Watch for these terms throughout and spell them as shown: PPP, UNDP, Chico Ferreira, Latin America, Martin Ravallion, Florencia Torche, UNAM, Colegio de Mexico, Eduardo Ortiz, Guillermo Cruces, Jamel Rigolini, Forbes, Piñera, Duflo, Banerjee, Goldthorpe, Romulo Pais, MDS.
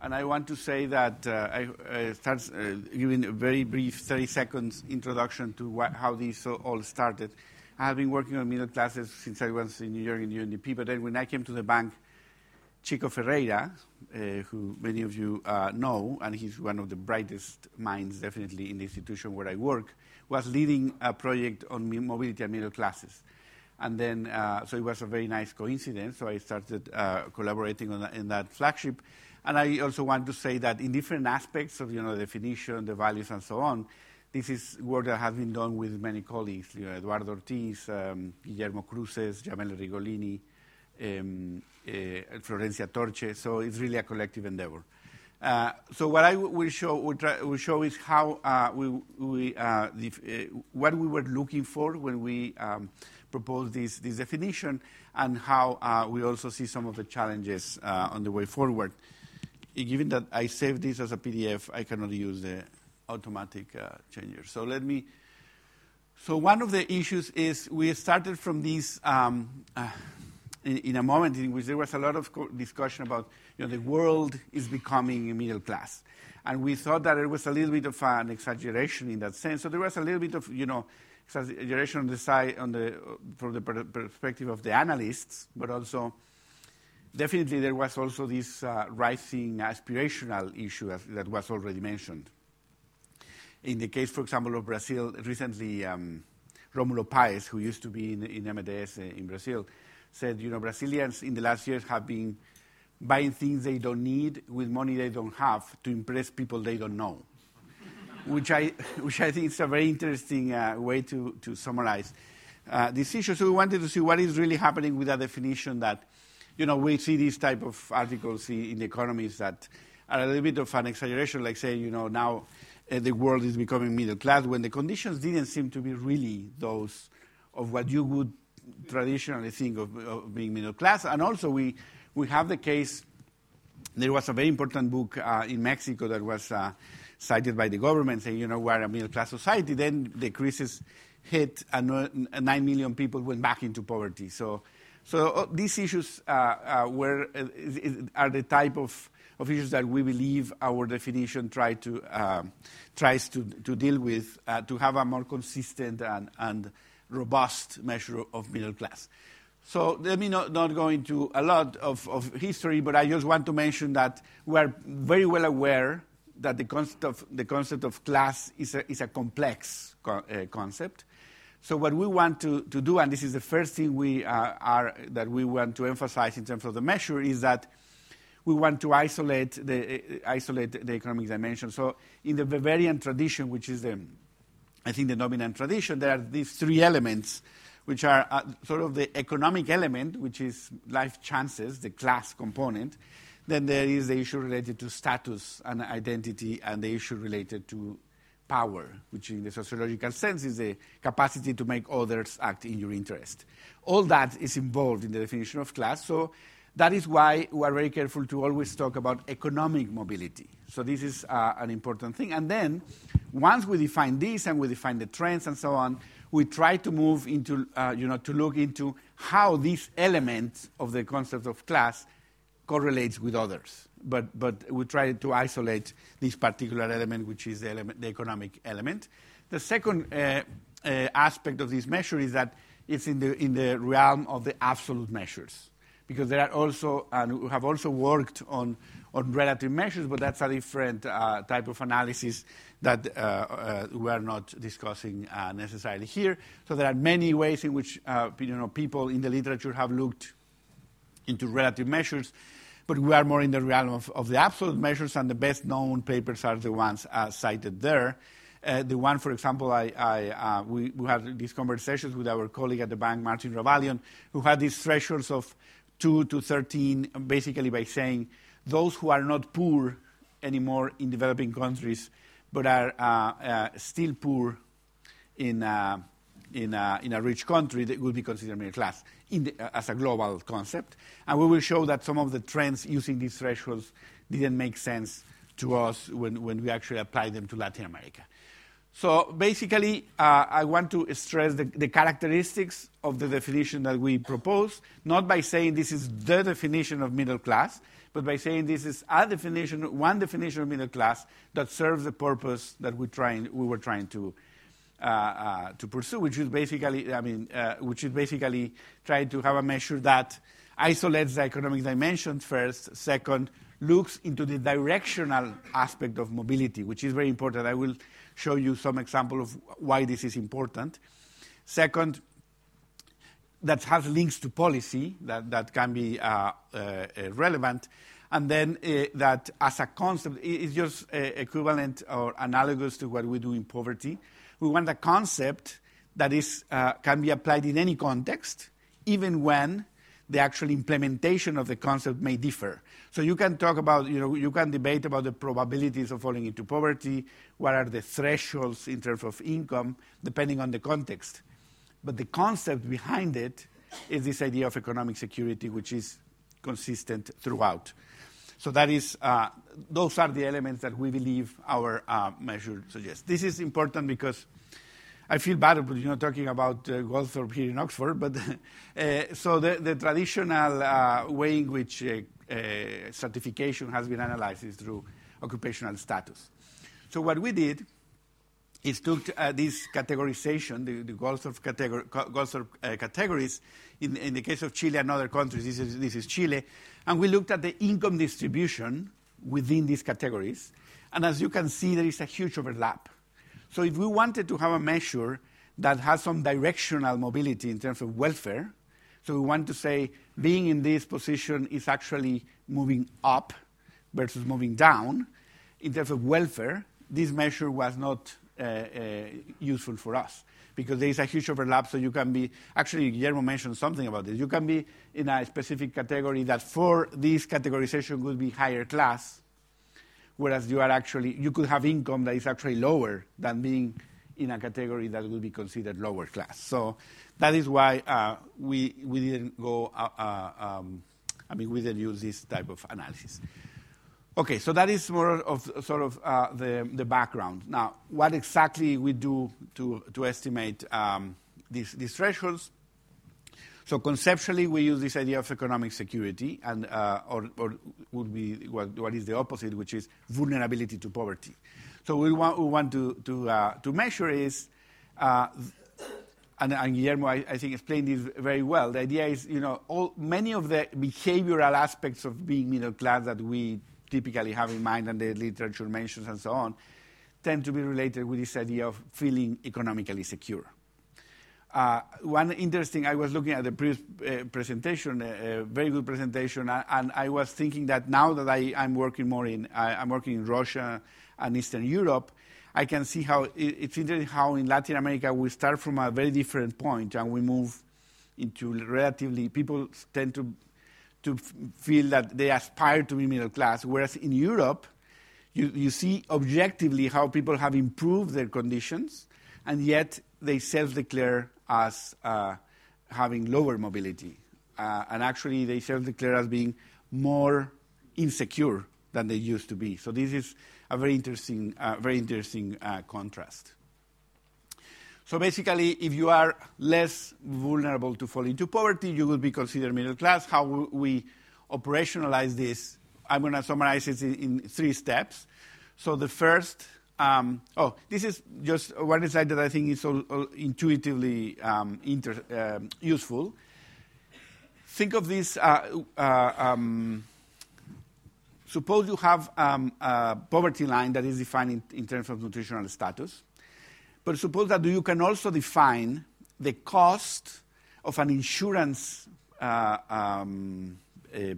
And I want to say that I start giving a very brief 30-second introduction to how this all started. I have been working on middle classes since I was in New York in UNDP, but then when I came to the bank, Chico Ferreira, who many of you know, and he's one of the brightest minds definitely in the institution where I work, was leading a project on mobility and middle classes. And then, so it was a very nice coincidence, so I started collaborating on that, in that flagship. And I also want to say that in different aspects of, definition, the values, and so on, this is work that has been done with many colleagues, Eduardo Ortiz, Guillermo Cruces, Jamel Rigolini, Florencia Torche. So it's really a collective endeavor. So what I will show is how what we were looking for when we proposed this definition, and how we also see some of the challenges on the way forward. Given that I saved this as a PDF, I cannot use the automatic changer. So so one of the issues is we started from this in a moment in which there was a lot of discussion about, the world is becoming a middle class. And we thought that it was a little bit of an exaggeration in that sense. So there was a little bit of, exaggeration on the side, from the perspective of the analysts, but also definitely there was also this rising aspirational issue that was already mentioned. In the case, for example, of Brazil, recently Romulo Pais, who used to be in MDS in Brazil, said, Brazilians in the last years have been buying things they don't need with money they don't have to impress people they don't know, which I think is a very interesting way to summarize this issue. So we wanted to see what is really happening with that definition that, we see these type of articles in the economies that are a little bit of an exaggeration, like saying, now the world is becoming middle class, when the conditions didn't seem to be really those of what you would traditionally think of being middle class. And also we have the case, there was a very important book in Mexico that was cited by the government saying, we're a middle class society. Then the crisis hit and 9 million people went back into poverty. So these issues are the type of issues that we believe our definition tries to deal with to have a more consistent and robust measure of middle class. So let me not go into a lot of history, but I just want to mention that we are very well aware that the concept of class is a complex concept. So what we want to do, and this is the first thing we want to emphasize in terms of the measure, is that we want to isolate the economic dimension. So in the Bavarian tradition, which is the dominant tradition, there are these three elements, which are sort of the economic element, which is life chances, the class component. Then there is the issue related to status and identity, and the issue related to power, which in the sociological sense is the capacity to make others act in your interest. All that is involved in the definition of class, so that is why we are very careful to always talk about economic mobility. So this is an important thing. And then, once we define this and we define the trends and so on, we try to move into, to look into how this element of the concept of class correlates with others. But we try to isolate this particular element, which is the economic element. The second aspect of this measure is that it's in the realm of the absolute measures, because there are also, and we have also worked on relative measures, but that's a different type of analysis that we are not discussing necessarily here. So there are many ways in which people in the literature have looked into relative measures, but we are more in the realm of the absolute measures, and the best known papers are the ones cited there. The one, for example, we had these conversations with our colleague at the bank, Martin Ravallion, who had these thresholds of 2 to 13, basically by saying those who are not poor anymore in developing countries, but are still poor in a rich country, that would be considered middle class as a global concept. And we will show that some of the trends using these thresholds didn't make sense to us when we actually applied them to Latin America. So basically, I want to stress the characteristics of the definition that we propose, not by saying this is the definition of middle class, but by saying this is a definition, one definition of middle class that serves the purpose that we were trying to pursue, which is basically, trying to have a measure that isolates the economic dimension first, second, looks into the directional aspect of mobility, which is very important. I will show you some example of why this is important. Second, that has links to policy that can be relevant. And then that as a concept, it's just equivalent or analogous to what we do in poverty. We want a concept that is can be applied in any context, even when the actual implementation of the concept may differ. So you can talk about, you can debate about the probabilities of falling into poverty, what are the thresholds in terms of income, depending on the context. But the concept behind it is this idea of economic security, which is consistent throughout. So that is, those are the elements that we believe our measure suggests. This is important because I feel bad about talking about Goldthorpe here in Oxford, but so the traditional way in which certification has been analyzed is through occupational status. So what we did is took this categorization, the Goldthorpe categories, in the case of Chile and other countries, this is Chile, and we looked at the income distribution within these categories, and as you can see, there is a huge overlap. So if we wanted to have a measure that has some directional mobility in terms of welfare, so we want to say being in this position is actually moving up versus moving down, in terms of welfare, this measure was not useful for us because there is a huge overlap. So you can be, actually Guillermo mentioned something about this, you can be in a specific category that for this categorization would be higher class, whereas you could have income that is actually lower than being in a category that would be considered lower class. So that is why we didn't use this type of analysis. Okay, so that is more of sort of the background. Now, what exactly we do to estimate these thresholds? So conceptually, we use this idea of economic security, and or would be what is the opposite, which is vulnerability to poverty. So we want to measure is, and Guillermo I think explained this very well. The idea is many of the behavioral aspects of being middle class that we typically have in mind and the literature mentions and so on tend to be related with this idea of feeling economically secure. One interesting, I was looking at the previous presentation, a very good presentation, and I was thinking that now that I'm working in Russia and Eastern Europe, I can see how it's interesting how in Latin America we start from a very different point and we move into relatively, people tend to feel that they aspire to be middle class, whereas in Europe, you see objectively how people have improved their conditions, and yet they self-declare as having lower mobility. And actually, they self-declare as being more insecure than they used to be. So this is a very interesting contrast. So basically, if you are less vulnerable to fall into poverty, you would be considered middle class. How we operationalize this, I'm going to summarize it in three steps. So the first... this is just one slide that I think is all intuitively useful. Think of this. Suppose you have a poverty line that is defined in terms of nutritional status, but suppose that you can also define the cost of an insurance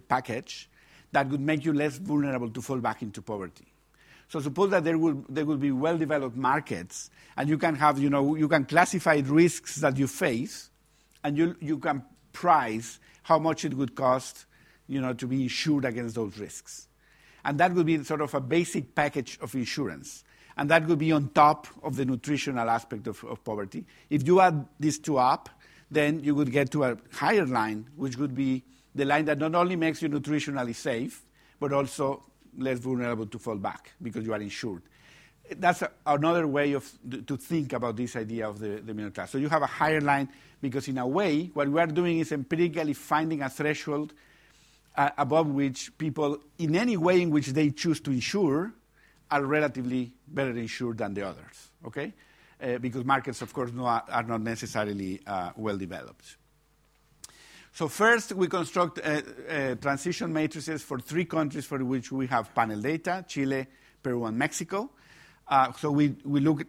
package that would make you less vulnerable to fall back into poverty. So suppose that there will be well-developed markets, and you can have, you can classify risks that you face, and you can price how much it would cost, to be insured against those risks, and that would be sort of a basic package of insurance, and that would be on top of the nutritional aspect of poverty. If you add these two up, then you would get to a higher line, which would be the line that not only makes you nutritionally safe, but also less vulnerable to fall back because you are insured. That's another way to think about this idea of the middle class. So you have a higher line because in a way, what we are doing is empirically finding a threshold above which people, in any way in which they choose to insure, are relatively better insured than the others, okay? Because markets, of course, are not necessarily well developed. So first, we construct transition matrices for three countries for which we have panel data: Chile, Peru, and Mexico. So we look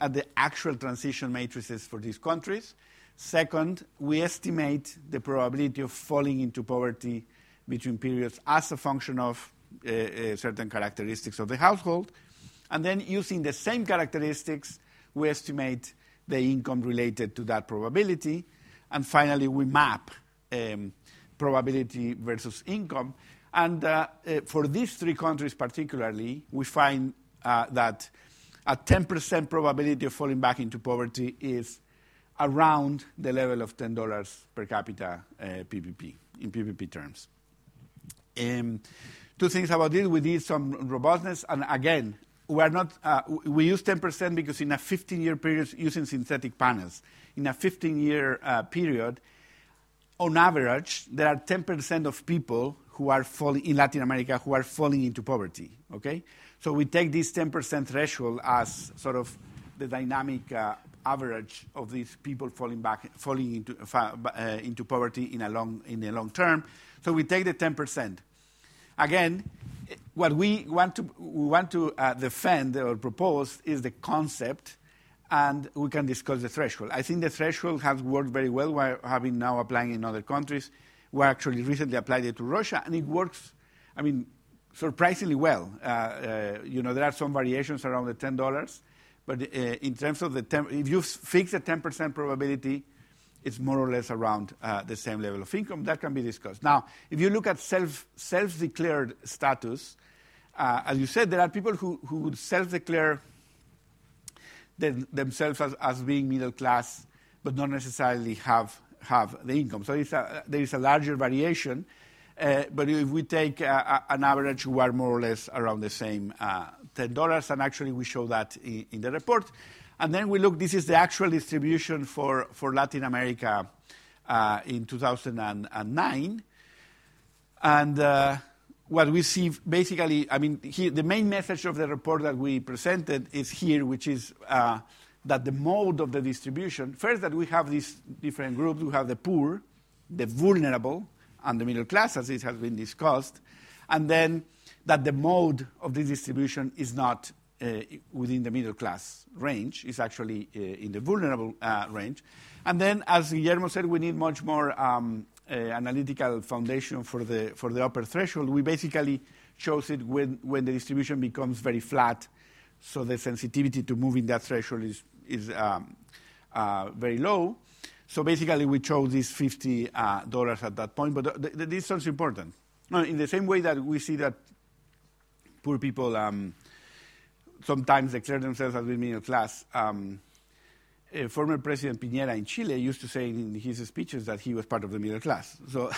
at the actual transition matrices for these countries. Second, we estimate the probability of falling into poverty between periods as a function of certain characteristics of the household. And then using the same characteristics, we estimate the income related to that probability. And finally, we map probability versus income. And for these three countries particularly, we find that a 10% probability of falling back into poverty is around the level of $10 per capita PPP, in PPP terms. Two things about this. We did some robustness, and again, we use 10% because in a 15-year period, using synthetic panels, in a 15-year period, on average, there are 10% of people who are falling in Latin America who are falling into poverty, okay? So we take this 10% threshold as sort of the dynamic average of these people falling into poverty in the long term. So we take the 10%. Again, what we want to defend or propose is the concept, and we can discuss the threshold. I think the threshold has worked very well. We have been now applying in other countries. We actually recently applied it to Russia, and it works, I mean, surprisingly well. There are some variations around the $10, but in terms of if you fix a 10% probability, it's more or less around the same level of income. That can be discussed. Now, if you look at self-declared status, as you said, there are people who would self-declare themselves as being middle class, but not necessarily have the income. So there is a larger variation. But if we take an average, we are more or less around the same $10. And actually, we show that in the report. And then we look, this is the actual distribution for Latin America in 2009. And what we see basically, I mean, here, the main message of the report that we presented is here, which is that the mode of the distribution, first that we have these different groups. We have the poor, the vulnerable, and the middle class, as it has been discussed. And then that the mode of this distribution is not within the middle class range, is actually in the vulnerable range. And then, as Guillermo said, we need much more analytical foundation for the upper threshold. We basically chose it when the distribution becomes very flat, so the sensitivity to moving that threshold is very low. So basically, we chose this $50 at that point. But the distance is important. No, in the same way that we see that poor people sometimes declare themselves as being middle class. Former President Piñera in Chile used to say in his speeches that he was part of the middle class. So,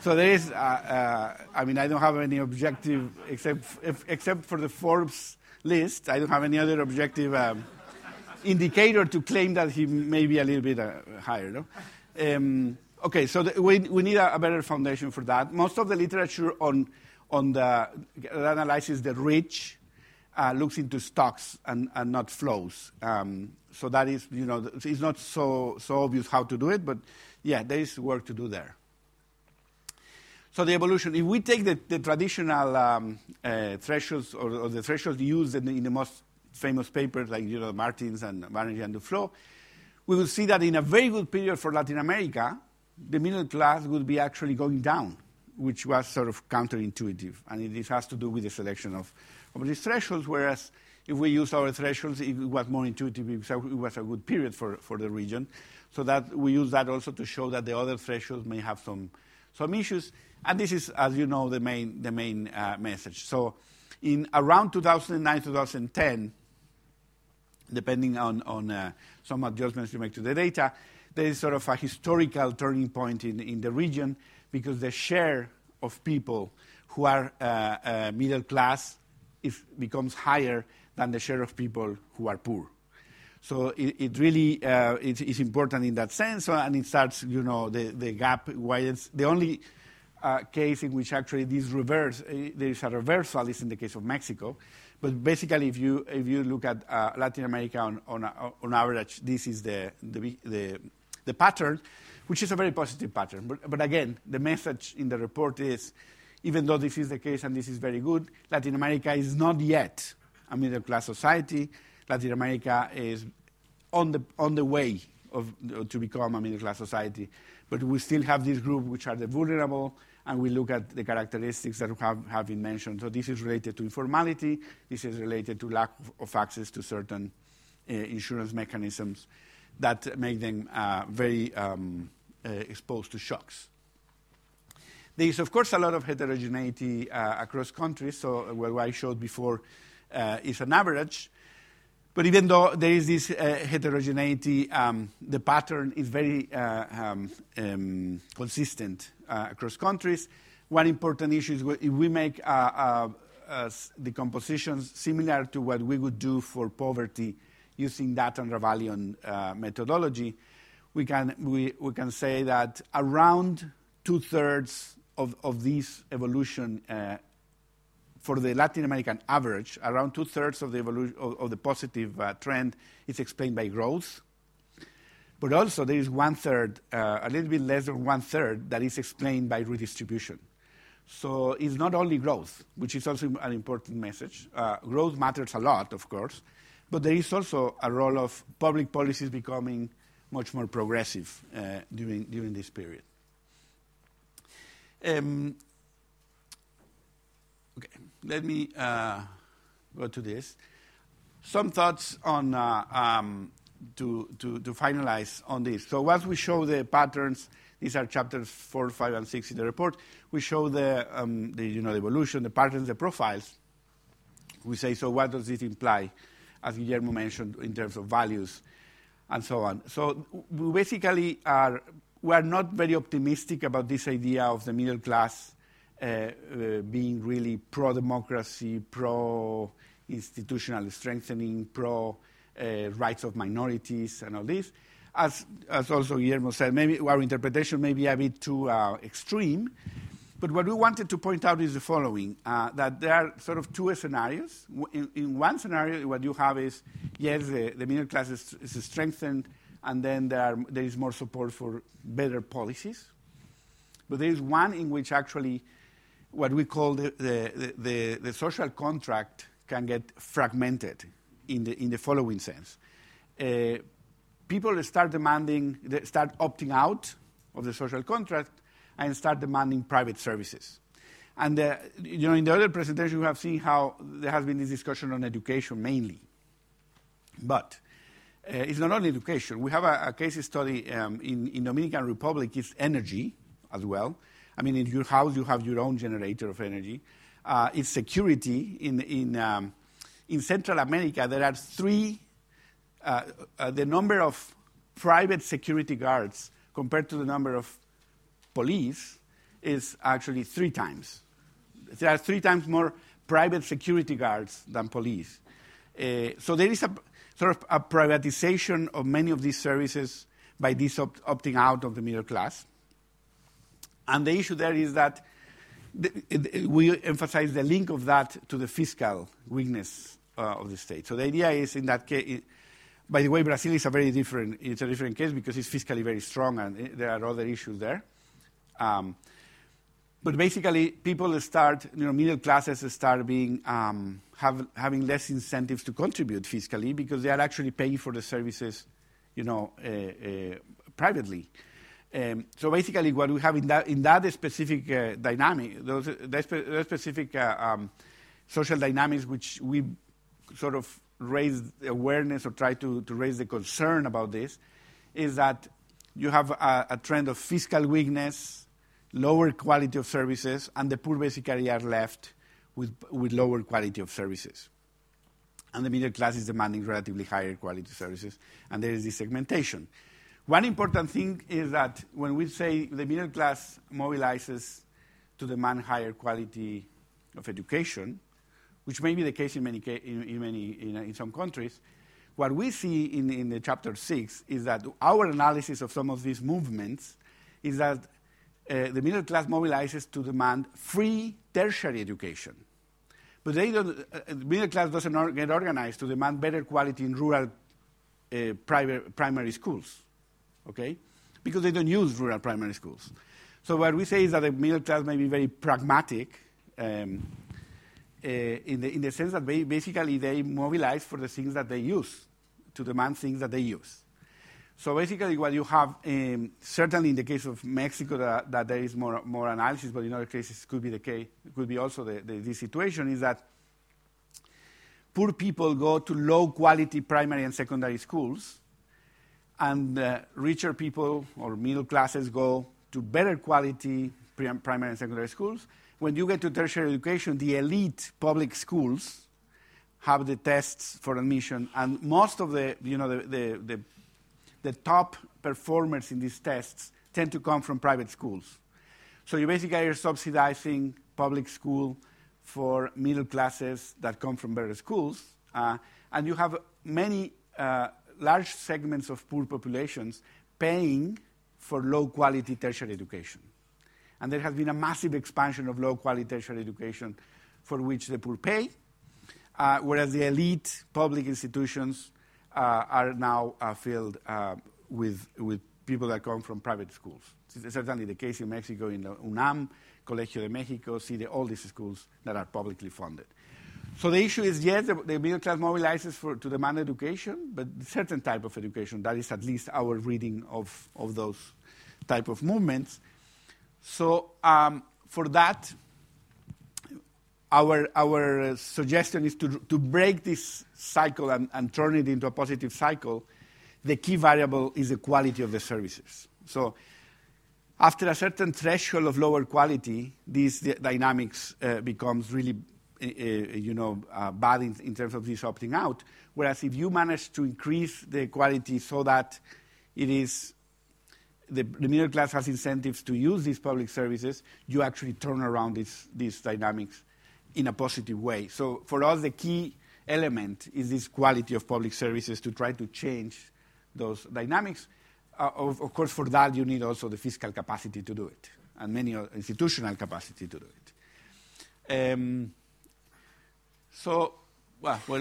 so there is. I mean, I don't have any objective except for the Forbes list. I don't have any other objective indicator to claim that he may be a little bit higher. No? Okay, so we need a better foundation for that. Most of the literature on the analysis the rich. Looks into stocks and not flows. So that is, it's not so obvious how to do it, but yeah, there is work to do there. So the evolution, if we take the traditional thresholds or the thresholds used in the most famous papers like Martin's and Banerjee and Duflo, we will see that in a very good period for Latin America, the middle class would be actually going down, which was sort of counterintuitive, and it has to do with the selection of these thresholds, whereas if we use our thresholds, it was more intuitive because it was a good period for the region. So that we use that also to show that the other thresholds may have some issues. And this is, as you know, the main message. So in around 2009, 2010, depending on some adjustments you make to the data, there is sort of a historical turning point in the region because the share of people who are middle class becomes higher than the share of people who are poor. So it really is important in that sense, and it starts, the gap widens. The only case in which actually this reverse, there is a reversal, is in the case of Mexico. But basically, if you look at Latin America on average, this is the pattern, which is a very positive pattern. But again, the message in the report is, even though this is the case and this is very good, Latin America is not yet a middle-class society. Latin America is on the way to become a middle-class society. But we still have this group which are the vulnerable, and we look at the characteristics that have been mentioned. So this is related to informality. This is related to lack of access to certain insurance mechanisms that make them very exposed to shocks. There is, of course, a lot of heterogeneity across countries. So what I showed before is an average. But even though there is this heterogeneity, the pattern is very consistent across countries. One important issue is if we make the compositions similar to what we would do for poverty using that and Ravallion methodology, we can say that around 2/3 of this evolution for the Latin American average, around 2/3 of the evolution of the positive trend is explained by growth. But also there is 1/3, a little bit less than 1/3, that is explained by redistribution. So it's not only growth, which is also an important message. Growth matters a lot, of course, but there is also a role of public policies becoming much more progressive during this period. Okay, let me go to this. Some thoughts on to finalize on this. So once we show the patterns, these are chapters 4, 5, and 6 in the report. We show the evolution, the patterns, the profiles. We say, so what does this imply, as Guillermo mentioned, in terms of values, and so on. So we basically we are not very optimistic about this idea of the middle class being really pro-democracy, pro-institutional strengthening, pro-rights of minorities, and all this. As also Guillermo said, maybe our interpretation may be a bit too extreme, but what we wanted to point out is the following, that there are sort of two scenarios. In one scenario, what you have is, yes, the middle class is strengthened, and then there is more support for better policies. But there is one in which actually what we call the social contract can get fragmented in the following sense. People start opting out of the social contract and start demanding private services. And in the other presentation we have seen how there has been this discussion on education mainly. But it's not only education. We have a case study in Dominican Republic. It's energy as well. I mean, in your house you have your own generator of energy. It's security. In Central America there are three, the number of private security guards compared to the number of police is actually 3 times. There are 3 times more private security guards than police. So there is a sort of a privatization of many of these services by this opting out of the middle class. And the issue there is that we emphasize the link of that to the fiscal weakness of the state. So the idea is in that case, by the way, Brazil is a different case because it's fiscally very strong and there are other issues there. But basically, people start, middle classes start being having less incentives to contribute fiscally because they are actually paying for the services, privately. So basically, what we have in that specific dynamic, those specific social dynamics, which we sort of raise awareness or try to raise the concern about this, is that you have a trend of fiscal weakness, lower quality of services, and the poor basically are left with lower quality of services. And the middle class is demanding relatively higher quality services, and there is this segmentation. One important thing is that when we say the middle class mobilizes to demand higher quality of education, which may be the case in some countries, what we see in the chapter 6 is that our analysis of some of these movements is that the middle class mobilizes to demand free tertiary education. But they don't, the middle class doesn't get organized to demand better quality in rural primary schools, okay? Because they don't use rural primary schools. So what we say is that the middle class may be very pragmatic in the sense that basically they mobilize for the things that they use, to demand things that they use. So basically what you have, certainly in the case of Mexico, that there is more analysis, but in other cases could be the case, could be also the situation, is that poor people go to low-quality primary and secondary schools, and richer people or middle classes go to better quality primary and secondary schools. When you get to tertiary education, the elite public schools have the tests for admission, and most of the top performers in these tests tend to come from private schools. So you basically are subsidizing public school for middle classes that come from better schools. And you have many large segments of poor populations paying for low-quality tertiary education. And there has been a massive expansion of low-quality tertiary education for which the poor pay, whereas the elite public institutions are now filled with people that come from private schools. It's certainly the case in Mexico, in the UNAM, Colegio de Mexico, all these schools that are publicly funded. So the issue is, yes, the middle class mobilizes to demand education, but a certain type of education. That is at least our reading of those type of movements. So for that, our suggestion is to break this cycle and turn it into a positive cycle. The key variable is the quality of the services. So after a certain threshold of lower quality, these dynamics becomes really bad in terms of this opting out, whereas if you manage to increase the quality so that it is the middle class has incentives to use these public services, you actually turn around these dynamics in a positive way. So for us, the key element is this quality of public services to try to change those dynamics. Of course, for that, you need also the fiscal capacity to do it and many institutional capacity to do it.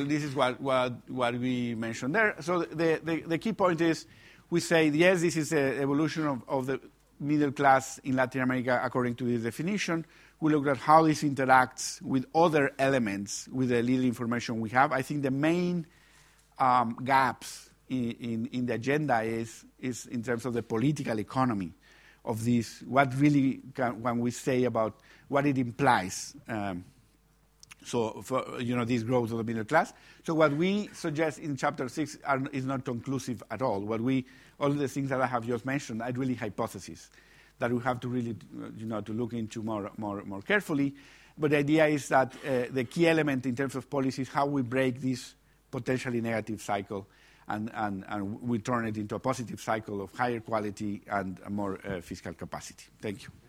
This is what we mentioned there. So the key point is we say, yes, this is the evolution of the middle class in Latin America according to this definition. We looked at how this interacts with other elements with the little information we have. I think the main gaps in the agenda is in terms of the political economy of this, what really can we say about what it implies, this growth of the middle class. So what we suggest in Chapter 6 is not conclusive at all. All the things that I have just mentioned are really hypotheses that we have to really, to look into more carefully. But the idea is that the key element in terms of policy is how we break this potentially negative cycle and we turn it into a positive cycle of higher quality and more fiscal capacity. Thank you.